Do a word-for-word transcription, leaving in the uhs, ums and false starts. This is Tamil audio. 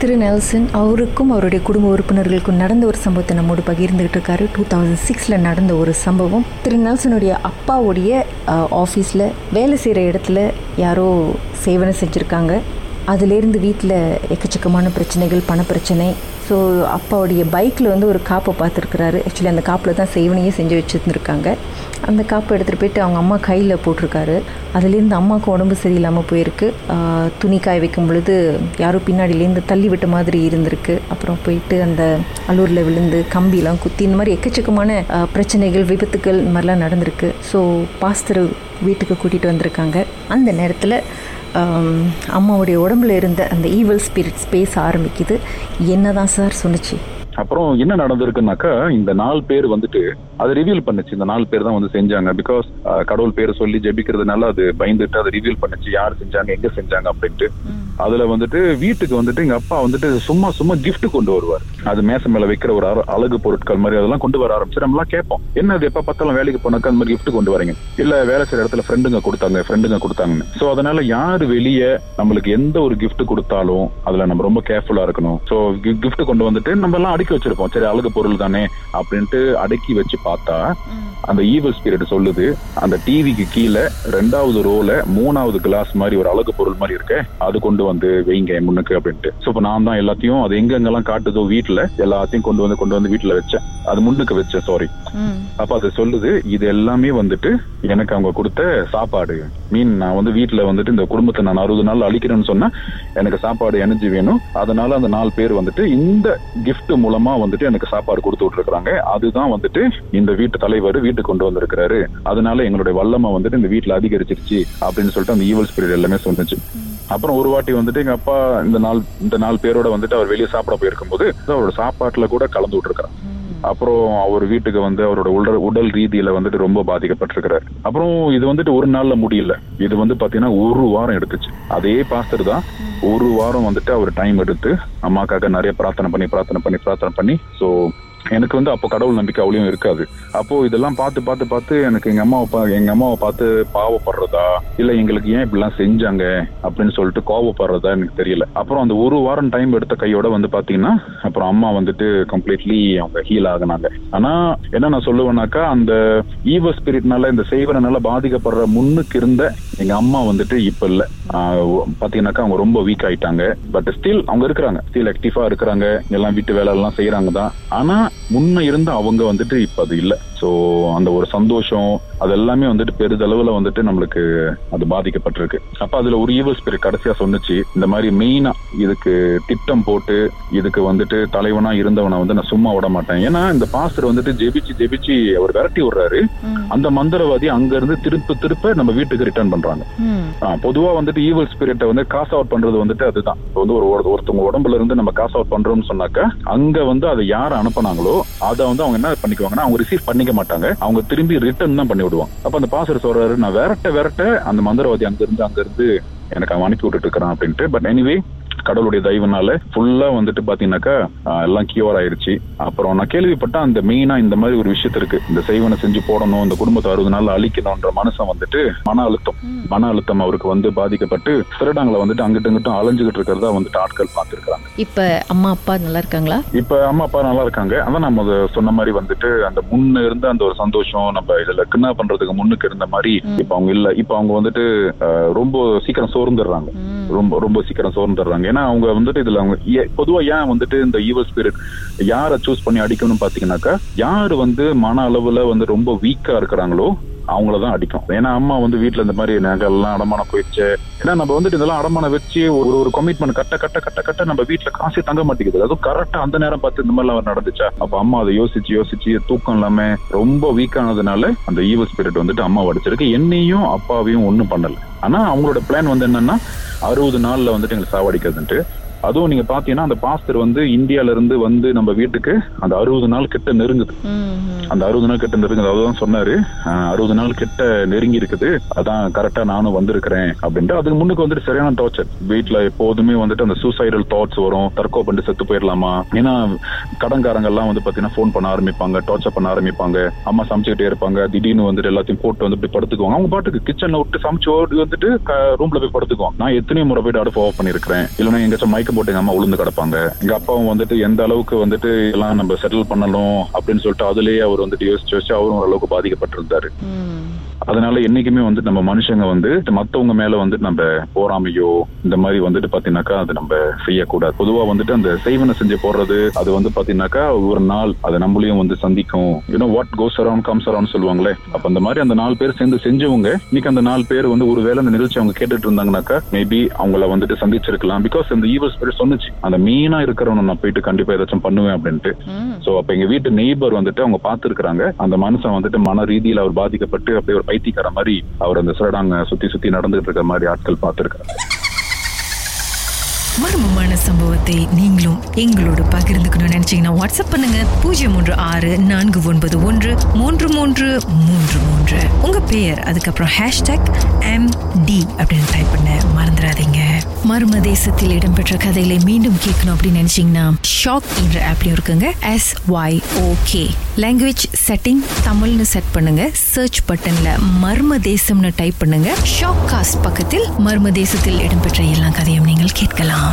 திரு நெல்சன் அவருக்கும் அவருடைய குடும்ப உறுப்பினர்களுக்கும் நடந்த ஒரு சம்பவத்தை நம்மோடு பகிர்ந்துகிட்டு இருக்காரு. டூ தௌசண்ட் சிக்ஸில் நடந்த ஒரு சம்பவம். திரு நெல்சனுடைய அப்பாவுடைய ஆஃபீஸில் வேலை செய்கிற இடத்துல யாரோ சேவனை செஞ்சுருக்காங்க. அதுலேருந்து வீட்டில் எக்கச்சக்கமான பிரச்சனைகள், பணப்பிரச்சனை. ஸோ அப்பாவுடைய பைக்கில் வந்து ஒரு காப்பை பார்த்துருக்குறாரு. ஆக்சுவலி அந்த காப்பில் தான் சேவனையே செஞ்சு வச்சுருந்துருக்காங்க. அந்த காப்பை எடுத்துகிட்டு போயிட்டு அவங்க அம்மா கையில் போட்டிருக்காரு. அதுலேருந்து அம்மாவுக்கு உடம்பு சரியில்லாமல் போயிருக்கு. துணி காய வைக்கும் பொழுது யாரோ பின்னாடியிலேருந்து தள்ளி விட்ட மாதிரி இருந்திருக்கு. அப்புறம் போயிட்டு அந்த அலூரில் விழுந்து கம்பிலாம் குத்தி இந்த மாதிரி எக்கச்சக்கமான பிரச்சனைகள், விபத்துக்கள் இந்த மாதிரிலாம் நடந்திருக்கு. ஸோ பாஸ்தர் வீட்டுக்கு கூட்டிகிட்டு வந்திருக்காங்க. அந்த நேரத்தில் அம்மாவுடைய உடம்புல இருந்த அந்த ஈவல் ஸ்பிரிட்ஸ் பேச ஆரம்பிக்குது. என்னதான் சார் சொன்னிச்சு? அப்புறம் என்ன நடந்திருக்குனாக்கா, இந்த நாலு பேர் வந்துட்டு அதை ரிவீல் பண்ணுச்சு. இந்த நாலு பேர் தான் வந்து செஞ்சாங்க. பிகாஸ் கடவுள் பேரை சொல்லி ஜெபிக்கிறதுனால அது பயந்துட்டு அதை ரிவீல் பண்ணுச்சு. யார் செஞ்சாங்க, எங்க செஞ்சாங்க அப்படின்ட்டு. அதுல வந்துட்டு வீட்டுக்கு வந்துட்டு எங்க அப்பா வந்துட்டு சும்மா சும்மா கிஃப்ட் கொண்டு வருவார். அது மேச மேல வைக்கிற ஒரு அழகு பொருட்கள் மாதிரி அதெல்லாம் கொண்டு வர ஆரம்பிச்சு. நம்மளாம் கேட்போம், என்ன அது எப்ப பார்த்தாலும் வேலைக்கு போனாக்கா அந்த மாதிரி கிஃப்ட் கொண்டு வரீங்க, இல்ல வேலை செய்யற இடத்துல ஃப்ரெண்டுங்க கொடுத்தாங்க ஃப்ரெண்டுங்க கொடுத்தாங்கன்னு. ஸோ அதனால யாரு வெளியே நம்மளுக்கு எந்த ஒரு கிஃப்ட் கொடுத்தாலும் அதுல நம்ம ரொம்ப கேர்ஃபுல்லா இருக்கணும். ஸோ கிஃப்ட் கொண்டு வந்துட்டு நம்ம எல்லாம் அடக்கி வச்சிருப்போம், சரி அழகு பொருள் தானே அப்படின்ட்டு அடக்கி வச்சு பார்த்தா அந்த ஈவல் ஸ்பிரிட் சொல்லுது, அந்த டிவிக்கு கீழே ரெண்டாவது ரோல மூணாவது கிளாஸ் மாதிரி ஒரு அழகு பொருள் மாதிரி இருக்கு, அது கொண்டு வந்து வைங்க முன்னுக்கு அப்படின்ட்டு. ஸோ இப்போ நான் தான் எல்லாத்தையும் அது எங்கெங்கெல்லாம் காட்டுதோ வீட்டுல எல்லாத்தையும் கொண்டு வந்து கொண்டு வந்து வீட்டுல வச்சேன், அது முன்னுக்கு வச்சேன். சாரி. அப்ப அது சொல்லுது, இது எல்லாமே வந்துட்டு எனக்கு அவங்க கொடுத்த சாப்பாடு. மீன் நான் வந்து வீட்டுல வந்துட்டு இந்த குடும்பத்தை நான் அறுபது நாள் அழிக்கிறேன்னு சொன்னா எனக்கு சாப்பாடு எனர்ஜி வேணும். அதனால அந்த நாலு பேர் வந்துட்டு இந்த கிஃப்ட் மூலமா வந்துட்டு எனக்கு சாப்பாடு கொடுத்து விட்டுருக்காங்க. அதுதான் வந்துட்டு இந்த வீட்டு தலைவர் வீட்டுக்கு கொண்டு வந்திருக்கிறாரு. அதனால எங்களுடைய வல்லமை வந்துட்டு இந்த வீட்டுல அதிகரிச்சிருச்சு அப்படின்னு சொல்லிட்டு அந்த ஈவல் ஸ்பிரிட் எல்லாமே சொன்னிச்சு. அப்புறம் ஒரு வாட்டி வந்துட்டு எங்க அப்பா இந்த நாள் இந்த நாலு பேரோட வந்துட்டு அவர் வெளியே சாப்பிட போயிருக்கும் போது அவரோட சாப்பாட்டுல கூட கலந்து விட்டுருக்காரு. அப்புறம் அவர் வீட்டுக்கு வந்து அவரோட உடல் உடல் ரீதியில வந்துட்டு ரொம்ப பாதிக்கப்பட்டிருக்கிறார். அப்புறம் இது வந்துட்டு ஒரு நாள்ல முடியல, இது வந்து பாத்தீங்கன்னா ஒரு வாரம் எடுத்துச்சு. அதே பாஸ்டர் தான் ஒரு வாரம் வந்துட்டு அவர் டைம் எடுத்து அம்மாக்காக நிறைய பிரார்த்தனை பண்ணி பிரார்த்தனை பண்ணி பிரார்த்தனை பண்ணி. ஸோ எனக்கு வந்து அப்போ கடவுள் நம்பிக்கை அவளையும் இருக்காது. அப்போ இதெல்லாம் பார்த்து பார்த்து பார்த்து எனக்கு எங்க அம்மாவை எங்க அம்மாவை பார்த்து பாவப்படுறதா இல்ல எங்களுக்கு ஏன் இப்படிலாம் செஞ்சாங்க அப்படின்னு சொல்லிட்டு கோவப்படுறதா எனக்கு தெரியல. அப்புறம் அந்த ஒரு வாரம் டைம் எடுத்த கையோட வந்து பாத்தீங்கன்னா அப்புறம் அம்மா வந்துட்டு கம்ப்ளீட்லி அவங்க ஹீல் ஆகினாங்க. ஆனா என்ன நான் சொல்லுவேன்னாக்கா, அந்த ஈவல் ஸ்பிரிட்னால இந்த சேவரனால பாதிக்கப்படுற முன்னுக்கு இருந்த எங்க அம்மா வந்துட்டு இப்ப இல்ல பாத்தீங்கன்னாக்கா அவங்க ரொம்ப வீக் ஆயிட்டாங்க. பட் ஸ்டில் அவங்க இருக்கிறாங்க, ஸ்டில் ஆக்டிவா இருக்கிறாங்க, எல்லாம் வீட்டு வேலை எல்லாம் செய்யறாங்க தான். ஆனா முன்ன இருந்து அவங்க வந்துட்டு இப்ப அது இல்ல. சோ அந்த ஒரு சந்தோஷம் அது எல்லாமே வந்துட்டு பெரிதளவுல வந்துட்டு நம்மளுக்கு அது பாதிக்கப்பட்டிருக்கு. அப்ப அதுல ஒரு ஈவல் ஸ்பிரிட் கடைசியா சொன்னிச்சு, இந்த மாதிரி மெயினா இதுக்கு திட்டம் போட்டு இதுக்கு வந்துட்டு தலைவனா இருந்தவனை வந்து நான் சும்மா விட மாட்டேன். ஏன்னா இந்த பாஸ்டர் வந்துட்டு ஜெபிச்சு ஜெபிச்சு அவர் விரட்டி விடுறாரு. அந்த மந்திரவாதி அங்க இருந்து திருப்ப திருப்ப நம்ம வீட்டுக்கு ரிட்டர்ன் பண்றாங்க. பொதுவா வந்துட்டு ஈவல் ஸ்பிரிட்டை வந்து காசு அவுட் பண்றது வந்துட்டு அதுதான். வந்து ஒரு ஒருத்தவங்க உடம்புல இருந்து நம்ம காசு அவுட் பண்றோம்னு சொன்னாக்க அங்க வந்து அதை யார அனுப்பினாங்களோ அதை வந்து அவங்க என்ன பண்ணிக்குவாங்கன்னா, அவங்க ரிசீவ் பண்ணிக்க மாட்டாங்க, அவங்க திரும்பி ரிட்டர்ன் தான் பண்ணி விடுவாங்க. அப்ப அந்த பாஸ்டர் சொல்றாரு, நான் விரட்ட விரட்ட அந்த மந்திரவாதி அங்க இருந்து அங்க இருந்து எனக்கு அவன் அனுப்பி விட்டுட்டு இருக்கிறான் அப்படின்ட்டு. பட் எனிவே கடவுளுடைய தயவுனால ஃபுல்லா வந்துட்டு பாத்தீங்கன்னாக்கா எல்லாம் கியூர் ஆயிருச்சு. அப்புறம் நான் கேள்விப்பட்டேன், அந்த மெயினா இந்த மாதிரி ஒரு விஷயத்து இருக்கு, இந்த செய்வனை செஞ்சு போடணும், இந்த குடும்பத்தை அறுபது நாள் அழிக்கணும்ன்ற மனசம் வந்துட்டு மன அழுத்தம் மன அழுத்தம் அவருக்கு வந்து பாதிக்கப்பட்டு திருடங்களை வந்துட்டு அங்கிட்டு இங்கிட்டும் அலைஞ்சுகிட்டு இருக்கிறதா வந்துட்டு ஆட்கள் பார்த்துருக்காங்க. இப்ப அம்மா அப்பா நல்லா இருக்காங்களா? இப்ப அம்மா அப்பா நல்லா இருக்காங்க. அதான் நம்ம சொன்ன மாதிரி வந்துட்டு அந்த முன்ன இருந்த அந்த ஒரு சந்தோஷம் நம்ம இதுல கிண்ணா பண்றதுக்கு முன்னுக்கு இருந்த மாதிரி இப்ப அவங்க இல்ல. இப்ப அவங்க வந்துட்டு ரொம்ப சீக்கிரம் சோர்ந்துடுறாங்க, ரொம்ப ரொம்ப சீக்கிரம் சோர்ந்துடுறாங்க. ஏன்னா அவங்க வந்துட்டு இதுல அவங்க பொதுவா ஏன் வந்துட்டு இந்த ஈவல் ஸ்பிரிட் யாரை சூஸ் பண்ணி அடிக்கணும்னு பாத்தீங்கன்னாக்கா, யாரு வந்து மன அளவுல வந்து ரொம்ப வீக்கா இருக்கிறாங்களோ அவங்களதான் அடிக்கும். ஏன்னா அம்மா வந்து வீட்டுல இந்த மாதிரி நாங்கள் எல்லாம் அடமானம் போயிடுச்சு. ஏன்னா நம்ம வந்துட்டு இதெல்லாம் அடமானம் வச்சு ஒரு ஒரு கமிட்மெண்ட் கட்ட கட்ட கட்ட கட்ட நம்ம வீட்டுல காசு தங்க மாட்டேங்குது. அதுவும் கரெக்டா அந்த நேரம் பார்த்து இந்த மாதிரி எல்லாம் நடந்துச்சா, அப்ப அம்மா அதை யோசிச்சு யோசிச்சு தூக்கம் இல்லாம ரொம்ப வீக் ஆனதுனால அந்த ஈவல் ஸ்பிரிட் வந்துட்டு அம்மா அடிச்சிருக்கு. என்னையும் அப்பாவையும் ஒன்னும் பண்ணல. ஆனா அவங்களோட பிளான் வந்து என்னன்னா, அறுபது நாள்ல வந்துட்டு எங்களை சாவடிக்கிறதுன்ட்டு. அதுவும் நீங்க பாத்தீங்கன்னா அந்த பாஸ்டர் வந்து இந்தியால இருந்து வந்து நம்ம வீட்டுக்கு அந்த அறுபது நாள் கிட்ட நெருங்குது, அந்த அறுபது நாள் கிட்ட நெருங்குது. அதுதான் சொன்னாரு, அறுபது நாள் கிட்ட நெருங்கி இருக்குது, அதான் கரெக்டா நானும் வந்திருக்கிறேன் அப்படின்ட்டு. அதுக்கு முன்னுக்கு வந்துட்டு சரியான டார்ச்சர், வீட்டுல எப்போதுமே வந்துட்டு அந்த சூசைடல் தாட்ஸ் வரும், தற்கொலை பண்ணிட்டு செத்து போயிடலாமா. ஏன்னா கடன்காரங்க எல்லாம் வந்து பாத்தீங்கன்னா போன் பண்ண ஆரம்பிப்பாங்க, டார்ச்சர் பண்ண ஆரம்பிப்பாங்க. அம்மா சமைச்சுக்கிட்டே இருப்பாங்க, திடீர்னு வந்துட்டு எல்லாத்தையும் போட்டு வந்து இப்படி படுத்துக்குவாங்க. அவங்க பாட்டுக்கு கிச்சன்ல விட்டு சமைச்சு ஓடி வந்துட்டு ரூம்ல போய் படுத்துக்குவாங்க. நான் எத்தனையோ முறை போயிட்டு அடுப்பு ஆஃப் பண்ணிருக்கிறேன். இல்லைன்னா எங்க மயக்க போட்டு எங்க அம்மா உளுந்து கிடப்பாங்க. எங்க அப்பாவும் வந்துட்டு எந்த அளவுக்கு வந்துட்டு எல்லாம் நம்ம செட்டில் பண்ணணும் அப்படின்னு சொல்லிட்டு அதுலயே அவர் வந்துட்டு யோசிச்சு யோசிச்சு அவரும் ஓரளவுக்கு பாதிக்கப்பட்டிருந்தாரு. அதனால என்னைக்குமே வந்து நம்ம மனுஷங்க வந்து மத்தவங்க மேல வந்து நம்ம போறாமையோ இந்த மாதிரி வந்துட்டு பாத்தீங்கன்னாக்கா அது நம்ம செய்யக்கூடாது. பொதுவா வந்துட்டு அந்த செய்வனை செஞ்சு போடுறது அது வந்து பாத்தீங்கன்னாக்கா ஒரு நாள் அது நம்மளையும் வந்து சந்திக்கும். You know what goes around comes around சொல்லுவாங்களே. அப்ப அந்த மாதிரி அந்த நாலு பேர் சேர்ந்து செஞ்சவங்க இன்னைக்கு அந்த நாலு பேர் வந்து ஒருவேளை அந்த நிகழ்ச்சி அவங்க கேட்டுட்டு இருந்தாங்கன்னாக்கா மேபி அவங்கள வந்துட்டு சந்திச்சிருக்கலாம். பிகாஸ் இந்த ஈவல் ஸ்பிரிட் சொன்னிச்சு அந்த மீனா இருக்கிறவன நான் போயிட்டு கண்டிப்பா ஏதாச்சும் பண்ணுவேன் அப்படின்ட்டு. சோ அப்ப எங்க வீட்டு நெய்பர் வந்துட்டு அவங்க பாத்துருக்காங்க அந்த மனுஷன் வந்துட்டு மன ரீதியில அவர் பாதிக்கப்பட்டு அப்படியே ஒரு பைத்தியக்கார மாதிரி அவர் அந்த சரடாங்க சுத்தி சுத்தி நடந்துட்டு இருக்கிற மாதிரி ஆட்கள் பாத்துருக்காங்க. மர்மமான சம்பவத்தை நீங்களும் எங்களோட பகிர்ந்துக்கணும்னு நினைச்சீங்கன்னா வாட்ஸ்அப் பண்ணுங்க பூஜ்ஜியம் ஒன்று ஆறு நான்கு ஒன்பது ஒன்று மூன்று மூன்று மூன்று மூன்று. உங்க பெயர் அதுக்கப்புறம் ஹேஷ்டாக் எம் டி அப்படின்னு டைப் பண்ண மறந்துடாதீங்க. மர்ம தேசத்தில் இடம்பெற்ற கதைகளை மீண்டும் கேட்கணும் அப்படின்னு நினைச்சீங்கன்னா ஷாக் என்ற ஆப்லயும் இருக்குங்க. S Y okay language setting தமிழ்னு செட் பண்ணுங்க. சர்ச் பட்டன்ல மர்ம தேசம்னு டைப் பண்ணுங்க. ஷாக் காஸ்ட் பக்கத்தில் மர்ம தேசத்தில் இடம்பெற்ற எல்லா கதையும் நீங்கள் கேட்கலாம்.